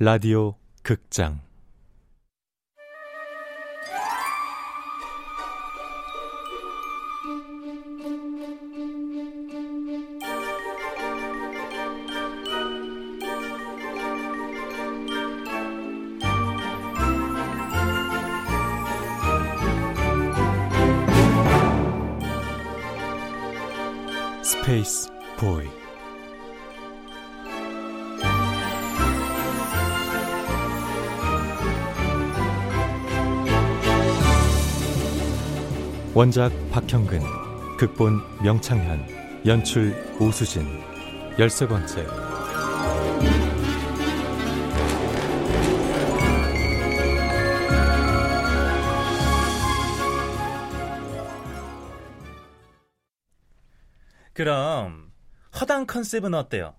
라디오 극장 스페이스 보이 원작 박형근, 극본 명창현, 연출 오수진. 13번째. 그럼 허당 컨셉은 어때요?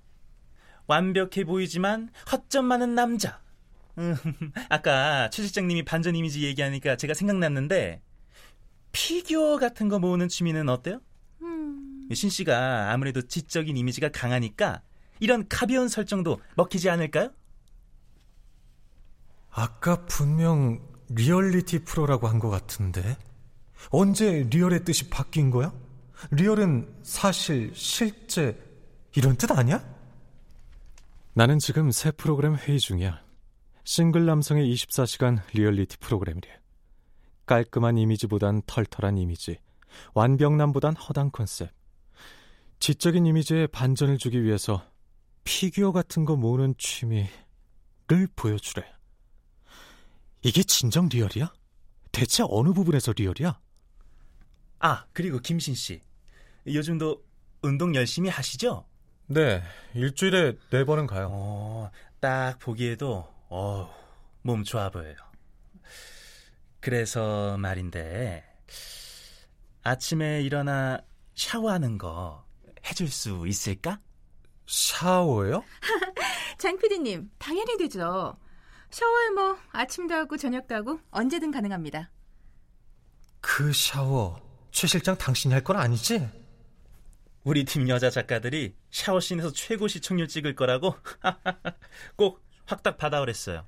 완벽해 보이지만 허점 많은 남자. 아까 최 실장님이 반전 이미지 얘기하니까 제가 생각났는데 피규어 같은 거 모으는 취미는 어때요? 신 씨가 아무래도 지적인 이미지가 강하니까 이런 가벼운 설정도 먹히지 않을까요? 아까 분명 리얼리티 프로라고 한 것 같은데 언제 리얼의 뜻이 바뀐 거야? 리얼은 사실, 실제 이런 뜻 아니야? 나는 지금 새 프로그램 회의 중이야. 싱글 남성의 24시간 리얼리티 프로그램이래. 깔끔한 이미지보단 털털한 이미지, 완벽남보단 허당 컨셉. 지적인 이미지에 반전을 주기 위해서 피규어 같은 거 모으는 취미를 보여주래. 이게 진정 리얼이야? 대체 어느 부분에서 리얼이야? 아, 그리고 김신 씨, 요즘도 운동 열심히 하시죠? 네, 일주일에 4번은 가요. 딱 보기에도 몸 좋아 보여요. 그래서 말인데 아침에 일어나 샤워하는 거 해줄 수 있을까? 샤워요? 장 PD님, 당연히 되죠. 샤워에 뭐 아침도 하고 저녁도 하고 언제든 가능합니다. 그 샤워 최 실장 당신이 할 건 아니지? 우리 팀 여자 작가들이 샤워씬에서 최고 시청률 찍을 거라고 꼭 확답 받아오랬어요.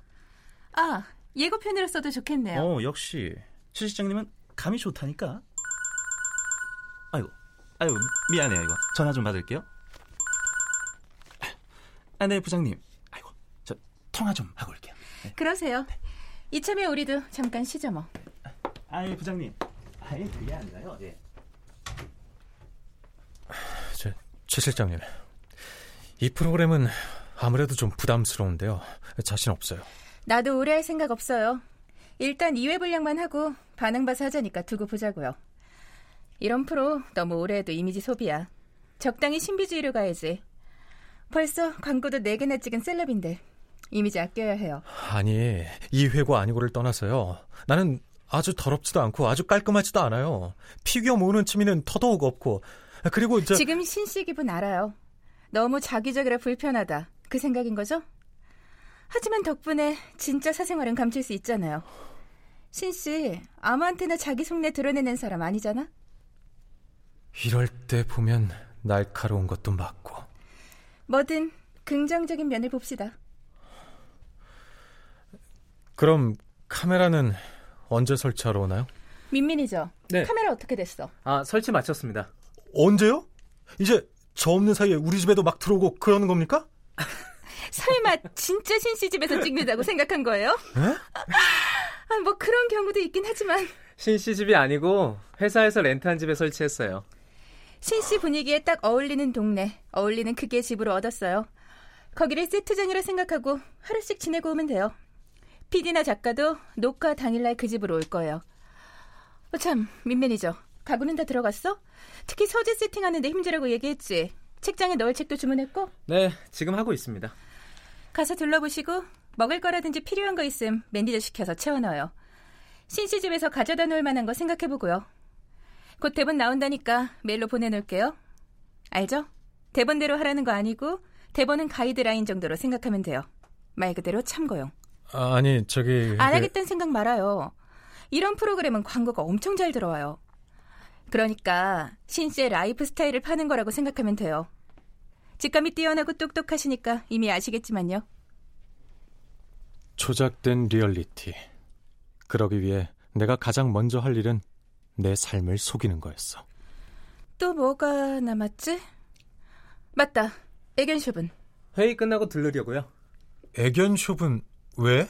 아, 예고편으로 써도 좋겠네요. 역시 최 실장님은 감이 좋다니까. 아이고 미안해요. 이거 전화 좀 받을게요. 아, 네 부장님. 아이고 저 통화 좀 하고 올게요. 네. 그러세요. 네. 이참에 우리도 잠깐 쉬죠 뭐. 아이 부장님. 아이 그게 아니라요. 예. 최 실장님, 이 프로그램은 아무래도 좀 부담스러운데요. 자신 없어요. 나도 오래 할 생각 없어요. 일단 2회 분량만 하고 반응 봐서 하자니까 두고 보자고요. 이런 프로 너무 오래 해도 이미지 소비야. 적당히 신비주의로 가야지. 벌써 광고도 4개나 찍은 셀럽인데 이미지 아껴야 해요. 아니, 2회고 아니고를 떠나서요. 나는 아주 더럽지도 않고 아주 깔끔하지도 않아요. 피규어 모으는 취미는 터더욱 없고. 그리고 지금 신 씨 기분 알아요. 너무 자기적이라 불편하다. 그 생각인 거죠? 하지만 덕분에 진짜 사생활은 감출 수 있잖아요. 신 씨, 아무한테나 자기 속내 드러내는 사람 아니잖아? 이럴 때 보면 날카로운 것도 맞고. 뭐든 긍정적인 면을 봅시다. 그럼 카메라는 언제 설치하러 오나요? 민민이죠? 네. 카메라 어떻게 됐어? 아, 설치 마쳤습니다. 언제요? 이제 저 없는 사이에 우리 집에도 막 들어오고 그러는 겁니까? 설마 진짜 신씨 집에서 찍는다고 생각한 거예요? 아, 뭐 그런 경우도 있긴 하지만 신씨 집이 아니고 회사에서 렌트한 집에 설치했어요. 신씨 분위기에 딱 어울리는 동네, 어울리는 크기의 집으로 얻었어요. 거기를 세트장이라 생각하고 하루씩 지내고 오면 돼요. PD나 작가도 녹화 당일날 그 집으로 올 거예요. 참, 민 매니저, 가구는 다 들어갔어? 특히 서재 세팅하는데 힘들라고 얘기했지? 책장에 넣을 책도 주문했고? 네, 지금 하고 있습니다. 가서 둘러보시고 먹을 거라든지 필요한 거 있음 매니저 시켜서 채워넣어요. 신씨 집에서 가져다 놓을 만한 거 생각해보고요. 곧 대본 나온다니까 메일로 보내놓을게요. 알죠? 대본대로 하라는 거 아니고 대본은 가이드라인 정도로 생각하면 돼요. 말 그대로 참고용. 아니, 저기... 안 하겠다는 생각 말아요. 이런 프로그램은 광고가 엄청 잘 들어와요. 그러니까 신씨의 라이프 스타일을 파는 거라고 생각하면 돼요. 직감이 뛰어나고 똑똑하시니까 이미 아시겠지만요. 조작된 리얼리티. 그러기 위해 내가 가장 먼저 할 일은 내 삶을 속이는 거였어. 또 뭐가 남았지? 맞다, 애견숍은. 회의 끝나고 들르려고요. 애견숍은 왜?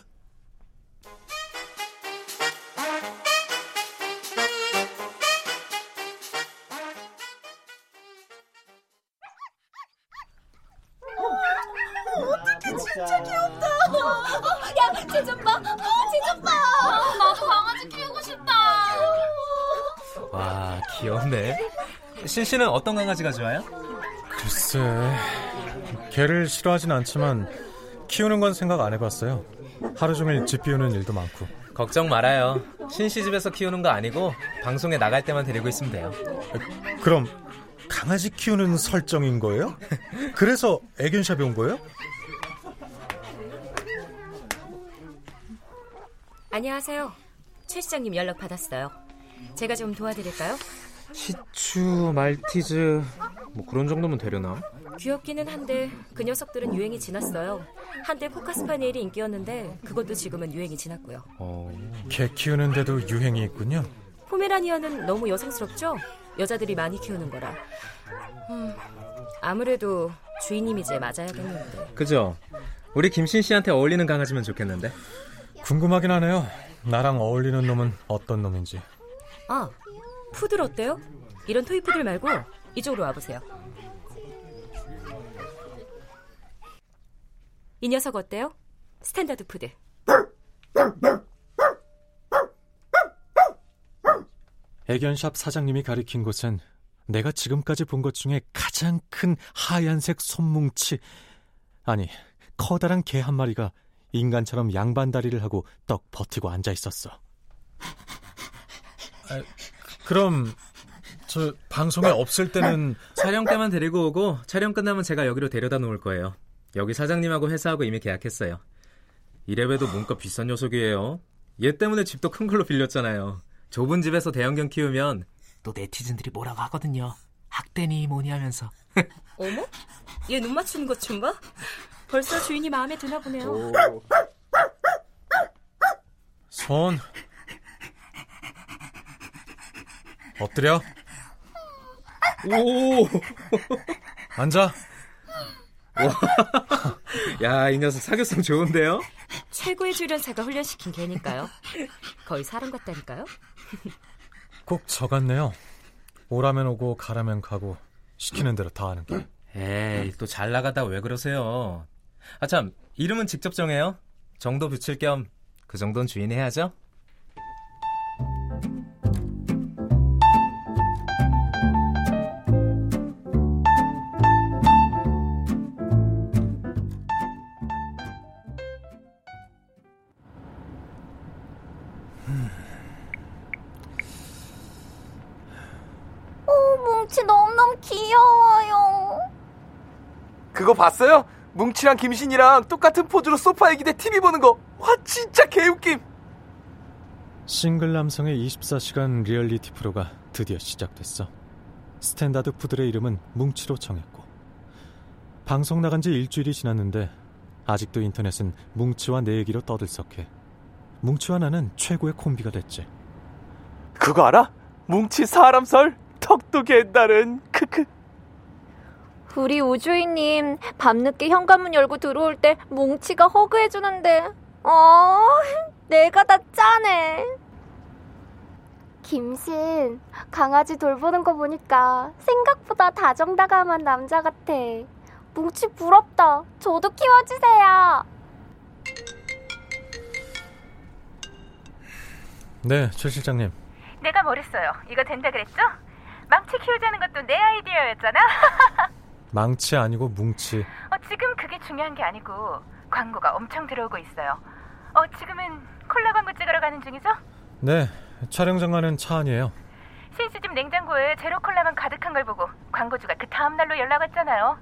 신씨는 어떤 강아지가 좋아요? 글쎄, 개를 싫어하진 않지만 키우는 건 생각 안 해봤어요. 하루 종일 집 비우는 일도 많고. 걱정 말아요. 신씨 집에서 키우는 거 아니고 방송에 나갈 때만 데리고 있으면 돼요. 그럼 강아지 키우는 설정인 거예요? 그래서 애견샵에 온 거예요? 안녕하세요. 최 시장님 연락 받았어요. 제가 좀 도와드릴까요? 시추, 말티즈 뭐 그런 정도면 되려나? 귀엽기는 한데 그 녀석들은 유행이 지났어요. 한때 코카스파니엘이 인기였는데 그것도 지금은 유행이 지났고요. 개 키우는데도 유행이 있군요. 포메라니아는 너무 여성스럽죠? 여자들이 많이 키우는 거라. 아무래도 주인님이 제 맞아야겠는데. 그죠? 우리 김신 씨한테 어울리는 강아지면 좋겠는데. 궁금하긴 하네요. 나랑 어울리는 놈은 어떤 놈인지. 아, 푸들 어때요? 이런 토이 푸들 말고 이쪽으로 와보세요. 이 녀석 어때요? 스탠다드 푸들. 애견샵 사장님이 가리킨 곳은 내가 지금까지 본 것 중에 가장 큰 하얀색 손뭉치, 아니 커다란 개 한 마리가 인간처럼 양반다리를 하고 떡 버티고 앉아 있었어. 그럼 저 방송에 없을 때는 촬영 때만 데리고 오고, 촬영 끝나면 제가 여기로 데려다 놓을 거예요. 여기 사장님하고 회사하고 이미 계약했어요. 이래봬도 몸값 비싼 녀석이에요. 얘 때문에 집도 큰 걸로 빌렸잖아요. 좁은 집에서 대형견 키우면 또 네티즌들이 뭐라고 하거든요. 학대니 뭐니 하면서. 어머? 얘 눈 맞추는 것 좀 봐? 벌써 주인이 마음에 드나 보네요. 손 엎드려. 오, 앉아. 와, 야, 이 녀석 사교성 좋은데요? 최고의 주련사가 훈련시킨 개니까요. 거의 사람 같다니까요. 꼭 저 같네요. 오라면 오고 가라면 가고 시키는 대로 다 하는 게. 에이, 또 잘 나가다 왜 그러세요? 아 참, 이름은 직접 정해요. 정도 붙일 겸 그 정도는 주인이 해야죠. 그거 봤어요? 뭉치랑 김신이랑 똑같은 포즈로 소파에 기대 TV 보는 거. 와, 진짜 개웃김. 싱글 남성의 24시간 리얼리티 프로가 드디어 시작됐어. 스탠다드 푸들의 이름은 뭉치로 정했고, 방송 나간 지 일주일이 지났는데 아직도 인터넷은 뭉치와 내 얘기로 떠들썩해. 뭉치와 나는 최고의 콤비가 됐지. 그거 알아? 뭉치 사람설 턱도 갠다는. 크크. 우리 우주인님 밤늦게 현관문 열고 들어올 때 뭉치가 허그해주는데 내가 다 짠해. 김신, 강아지 돌보는 거 보니까 생각보다 다정다감한 남자 같아. 뭉치 부럽다. 저도 키워주세요. 네, 최 실장님. 내가 뭘 했어요? 이거 된다 그랬죠? 망치 키우자는 것도 내 아이디어였잖아. 망치 아니고 뭉치. 지금 그게 중요한 게 아니고 광고가 엄청 들어오고 있어요. 지금은 콜라 광고 찍으러 가는 중이죠? 네, 촬영장 가는 차 안이에요. 신씨집 냉장고에 제로 콜라만 가득한 걸 보고 광고주가 그 다음날로 연락 왔잖아요.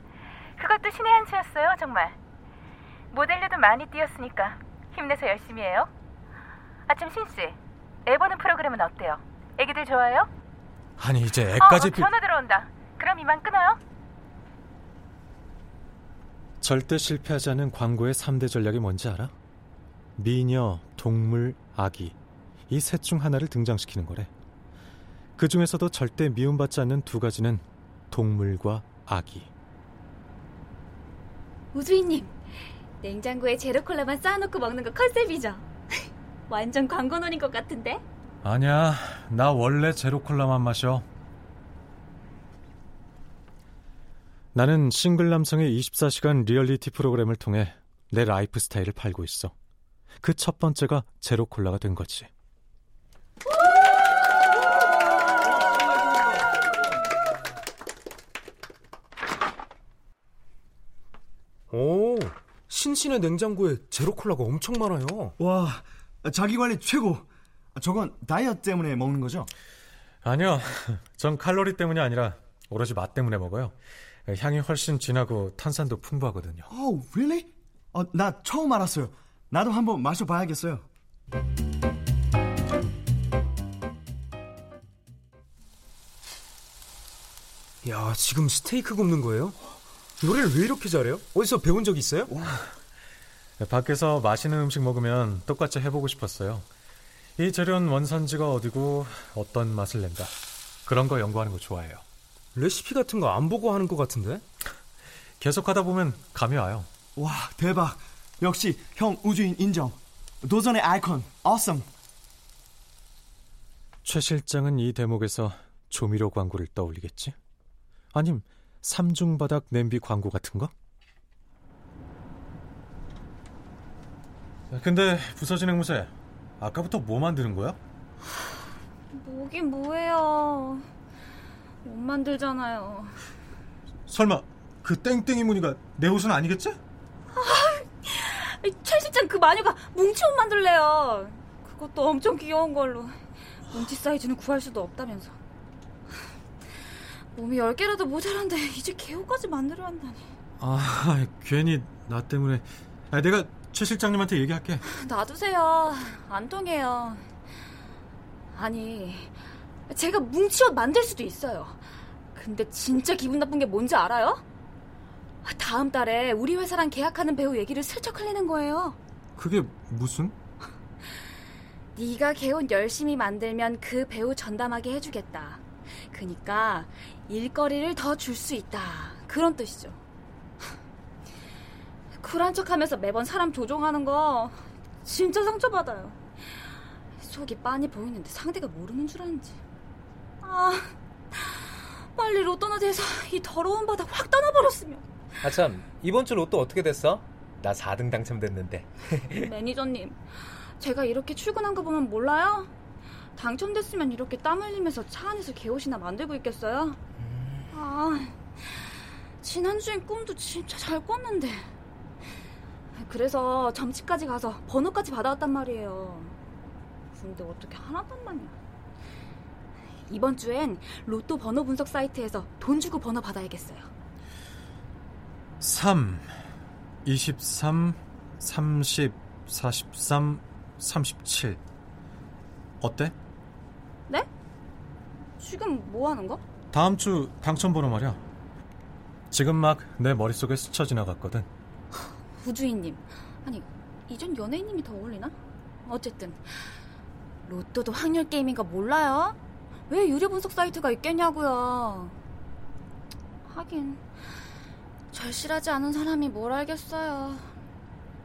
그것도 신의 한 수였어요, 정말. 모델료도 많이 뛰었으니까 힘내서 열심히 해요. 아참, 신씨, 애 보는 프로그램은 어때요? 애기들 좋아해요? 아니, 이제 애까지... 전화 들어온다. 그럼 이만 끊어요. 절대 실패하지 않는 광고의 3대 전략이 뭔지 알아? 미녀, 동물, 아기 이 셋 중 하나를 등장시키는 거래. 그 중에서도 절대 미움받지 않는 두 가지는 동물과 아기. 우주인님, 냉장고에 제로콜라만 쌓아놓고 먹는 거 컨셉이죠? 완전 광고논인 것 같은데? 아니야, 나 원래 제로콜라만 마셔. 나는 싱글 남성의 24시간 리얼리티 프로그램을 통해 내 라이프 스타일을 팔고 있어. 그 첫 번째가 제로콜라가 된 거지. 오, 신신의 냉장고에 제로콜라가 엄청 많아요. 와, 자기관리 최고. 저건 다이어트 때문에 먹는 거죠? 아니요, 전 칼로리 때문이 아니라 오로지 맛 때문에 먹어요. 향이 훨씬 진하고 탄산도 풍부하거든요. Oh, really? 나 처음 알았어요. 나도 한번 마셔봐야겠어요. 야, 지금 스테이크 굽는 거예요? 노래를 왜 이렇게 잘해요? 어디서 배운 적 있어요? 와. 밖에서 맛있는 음식 먹으면 똑같이 해보고 싶었어요. 이 재료는 원산지가 어디고 어떤 맛을 낸다. 그런 거 연구하는 거 좋아해요. 레시피 같은 거 안 보고 하는 것 같은데? 계속 하다 보면 감이 와요. 와, 대박. 역시 형 우주인 인정. 도전의 아이콘, awesome. 최 실장은 이 대목에서 조미료 광고를 떠올리겠지? 아님 삼중바닥 냄비 광고 같은 거? 근데 부서진 앵무새, 아까부터 뭐 만드는 거야? 뭐긴 뭐예요. 못 만들잖아요. 설마 그 땡땡이 무늬가 내 옷은 아니겠지? 최 실장, 그 마녀가 뭉치 옷 만들래요. 그것도 엄청 귀여운 걸로. 뭉치 사이즈는 구할 수도 없다면서. 몸이 10개라도 모자란데 이제 개호까지 만들어야 한다니. 아, 괜히 나 때문에. 아, 내가 최 실장님한테 얘기할게. 놔두세요. 안 통해요. 아니, 제가 뭉치옷 만들 수도 있어요. 근데 진짜 기분 나쁜 게 뭔지 알아요? 다음 달에 우리 회사랑 계약하는 배우 얘기를 슬쩍 흘리는 거예요. 그게 무슨? 네가 개옷 열심히 만들면 그 배우 전담하게 해주겠다. 그러니까 일거리를 더 줄 수 있다. 그런 뜻이죠. 쿨한 척하면서 매번 사람 조종하는 거 진짜 상처받아요. 속이 빤히 보이는데 상대가 모르는 줄 아는지. 아, 빨리 로또나 돼서 이 더러운 바닥 확 떠나버렸으면. 아참, 이번 주 로또 어떻게 됐어? 나 4등 당첨됐는데. 매니저님, 제가 이렇게 출근한 거 보면 몰라요? 당첨됐으면 이렇게 땀 흘리면서 차 안에서 개옷이나 만들고 있겠어요? 아, 지난주엔 꿈도 진짜 잘 꿨는데. 그래서 점집까지 가서 번호까지 받아왔단 말이에요. 근데 어떻게 하나단 말이야. 이번 주엔 로또 번호 분석 사이트에서 돈 주고 번호 받아야겠어요. 3, 23, 30, 43, 37. 어때? 네? 지금 뭐 하는 거? 다음 주 당첨번호 말이야. 지금 막 내 머릿속에 스쳐 지나갔거든. 우주인님, 아니, 이전 연예인님이 더 어울리나? 어쨌든 로또도 확률 게임인 거 몰라요? 왜 유료 분석 사이트가 있겠냐고요. 하긴 절실하지 않은 사람이 뭘 알겠어요.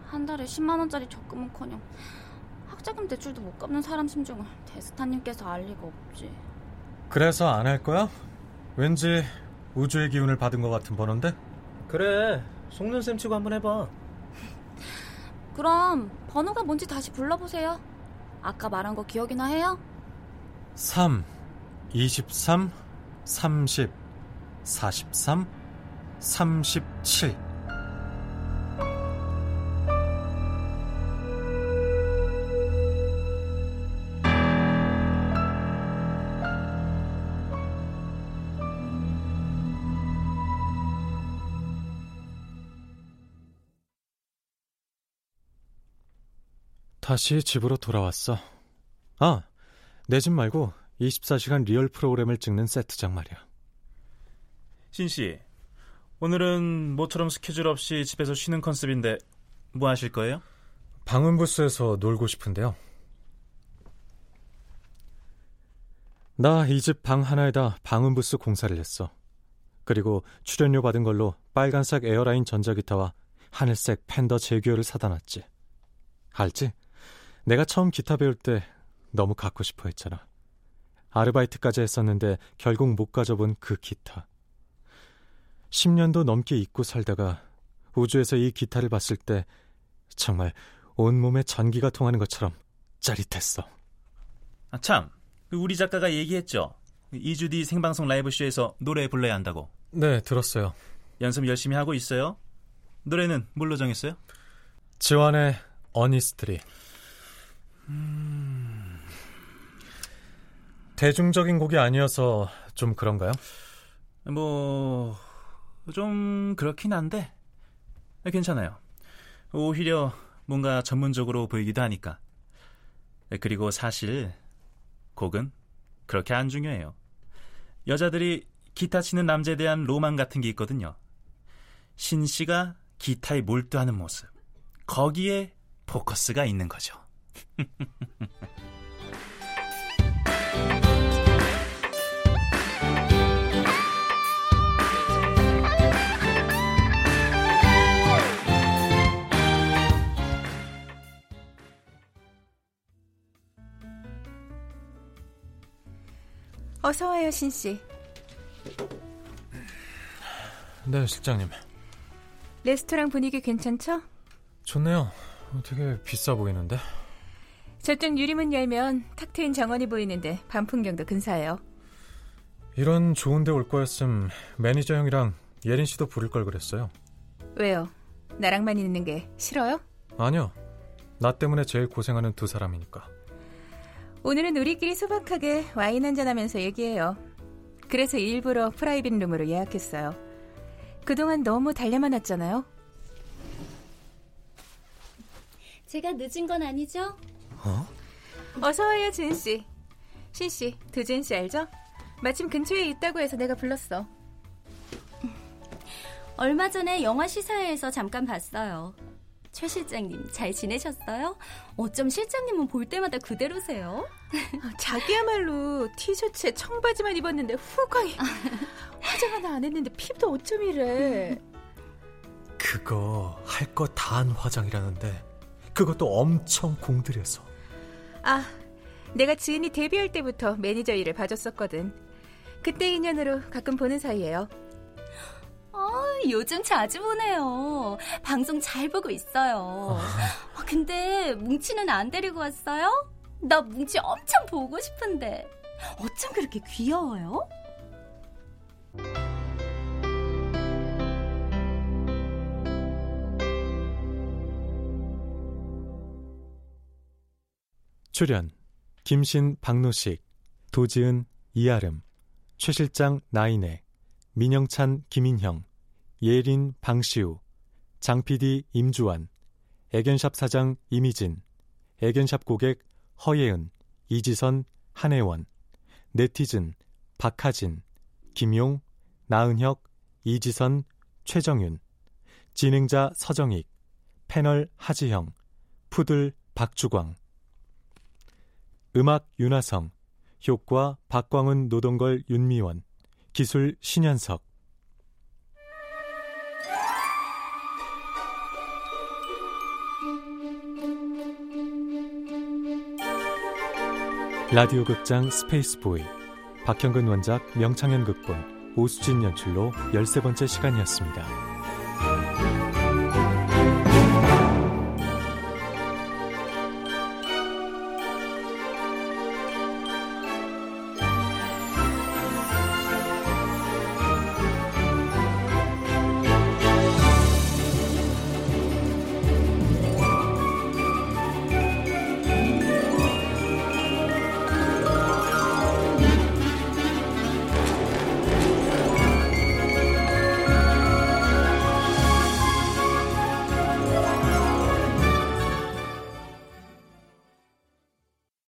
한 달에 10만 원짜리 적금은커녕 학자금 대출도 못 갚는 사람 심정을 데스타님께서 알 리가 없지. 그래서 안 할 거야? 왠지 우주의 기운을 받은 것 같은 번호인데? 그래, 속는 셈 치고 한번 해봐. 그럼 번호가 뭔지 다시 불러보세요. 아까 말한 거 기억이나 해요? 3, 23, 30, 43, 37. 다시 집으로 돌아왔어. 아, 내 집 말고 24시간 리얼 프로그램을 찍는 세트장 말이야. 신씨, 오늘은 모처럼 스케줄 없이 집에서 쉬는 컨셉인데 뭐 하실 거예요? 방음부스에서 놀고 싶은데요. 나 이 집 방 하나에다 방음부스 공사를 했어. 그리고 출연료 받은 걸로 빨간색 에어라인 전자기타와 하늘색 팬더 제규어를 사다 놨지. 알지? 내가 처음 기타 배울 때 너무 갖고 싶어 했잖아. 아르바이트까지 했었는데 결국 못 가져본 그 기타. 10년도 넘게 잊고 살다가 우주에서 이 기타를 봤을 때 정말 온몸에 전기가 통하는 것처럼 짜릿했어. 아, 참! 우리 작가가 얘기했죠? 2주 뒤 생방송 라이브쇼에서 노래 불러야 한다고. 네, 들었어요. 연습 열심히 하고 있어요? 노래는 뭘로 정했어요? 지원의 어니스트리. 대중적인 곡이 아니어서 좀 그런가요? 뭐... 좀 그렇긴 한데 괜찮아요. 오히려 뭔가 전문적으로 보이기도 하니까. 그리고 사실 곡은 그렇게 안 중요해요. 여자들이 기타 치는 남자에 대한 로망 같은 게 있거든요. 신 씨가 기타에 몰두하는 모습, 거기에 포커스가 있는 거죠. 어서와요, 신씨. 네, 실장님. 레스토랑 분위기 괜찮죠? 좋네요. 되게 비싸 보이는데. 저쪽 유리문 열면 탁 트인 정원이 보이는데 밤풍경도 근사해요. 이런 좋은데 올 거였음 매니저 형이랑 예린 씨도 부를 걸 그랬어요. 왜요? 나랑만 있는 게 싫어요? 아니요. 나 때문에 제일 고생하는 두 사람이니까. 오늘은 우리끼리 소박하게 와인 한잔하면서 얘기해요. 그래서 일부러 프라이빗 룸으로 예약했어요. 그동안 너무 달려만 왔잖아요. 제가 늦은 건 아니죠? 어? 어서와요, 진씨. 신씨, 도진씨 알죠? 마침 근처에 있다고 해서 내가 불렀어. 얼마 전에 영화 시사회에서 잠깐 봤어요. 최 실장님 잘 지내셨어요? 어쩜 실장님은 볼 때마다 그대로세요? 자기야말로 티셔츠에 청바지만 입었는데 후광이. 화장 하나 안 했는데 피부도 어쩜 이래. 그거 할 거 다 한 화장이라는데 그것도 엄청 공들여서. 아, 내가 지은이 데뷔할 때부터 매니저 일을 봐줬었거든. 그때 인연으로 가끔 보는 사이예요. 요즘 자주 보네요. 방송 잘 보고 있어요. 근데 뭉치는 안 데리고 왔어요? 나 뭉치 엄청 보고 싶은데. 어쩜 그렇게 귀여워요? 출연 김신, 박노식, 도지은, 이아름, 최실장, 나인애, 민영찬, 김인형, 예린, 방시우, 장 PD, 임주환, 애견샵 사장, 이미진, 애견샵 고객, 허예은, 이지선, 한혜원, 네티즌, 박하진, 김용, 나은혁, 이지선, 최정윤, 진행자 서정익, 패널 하지형, 푸들 박주광, 음악 윤아성, 효과 박광은, 노동걸, 윤미원, 기술 신현석. 라디오 극장 스페이스보이, 박형근 원작, 명창현 극본, 오수진 연출로 13번째 시간이었습니다.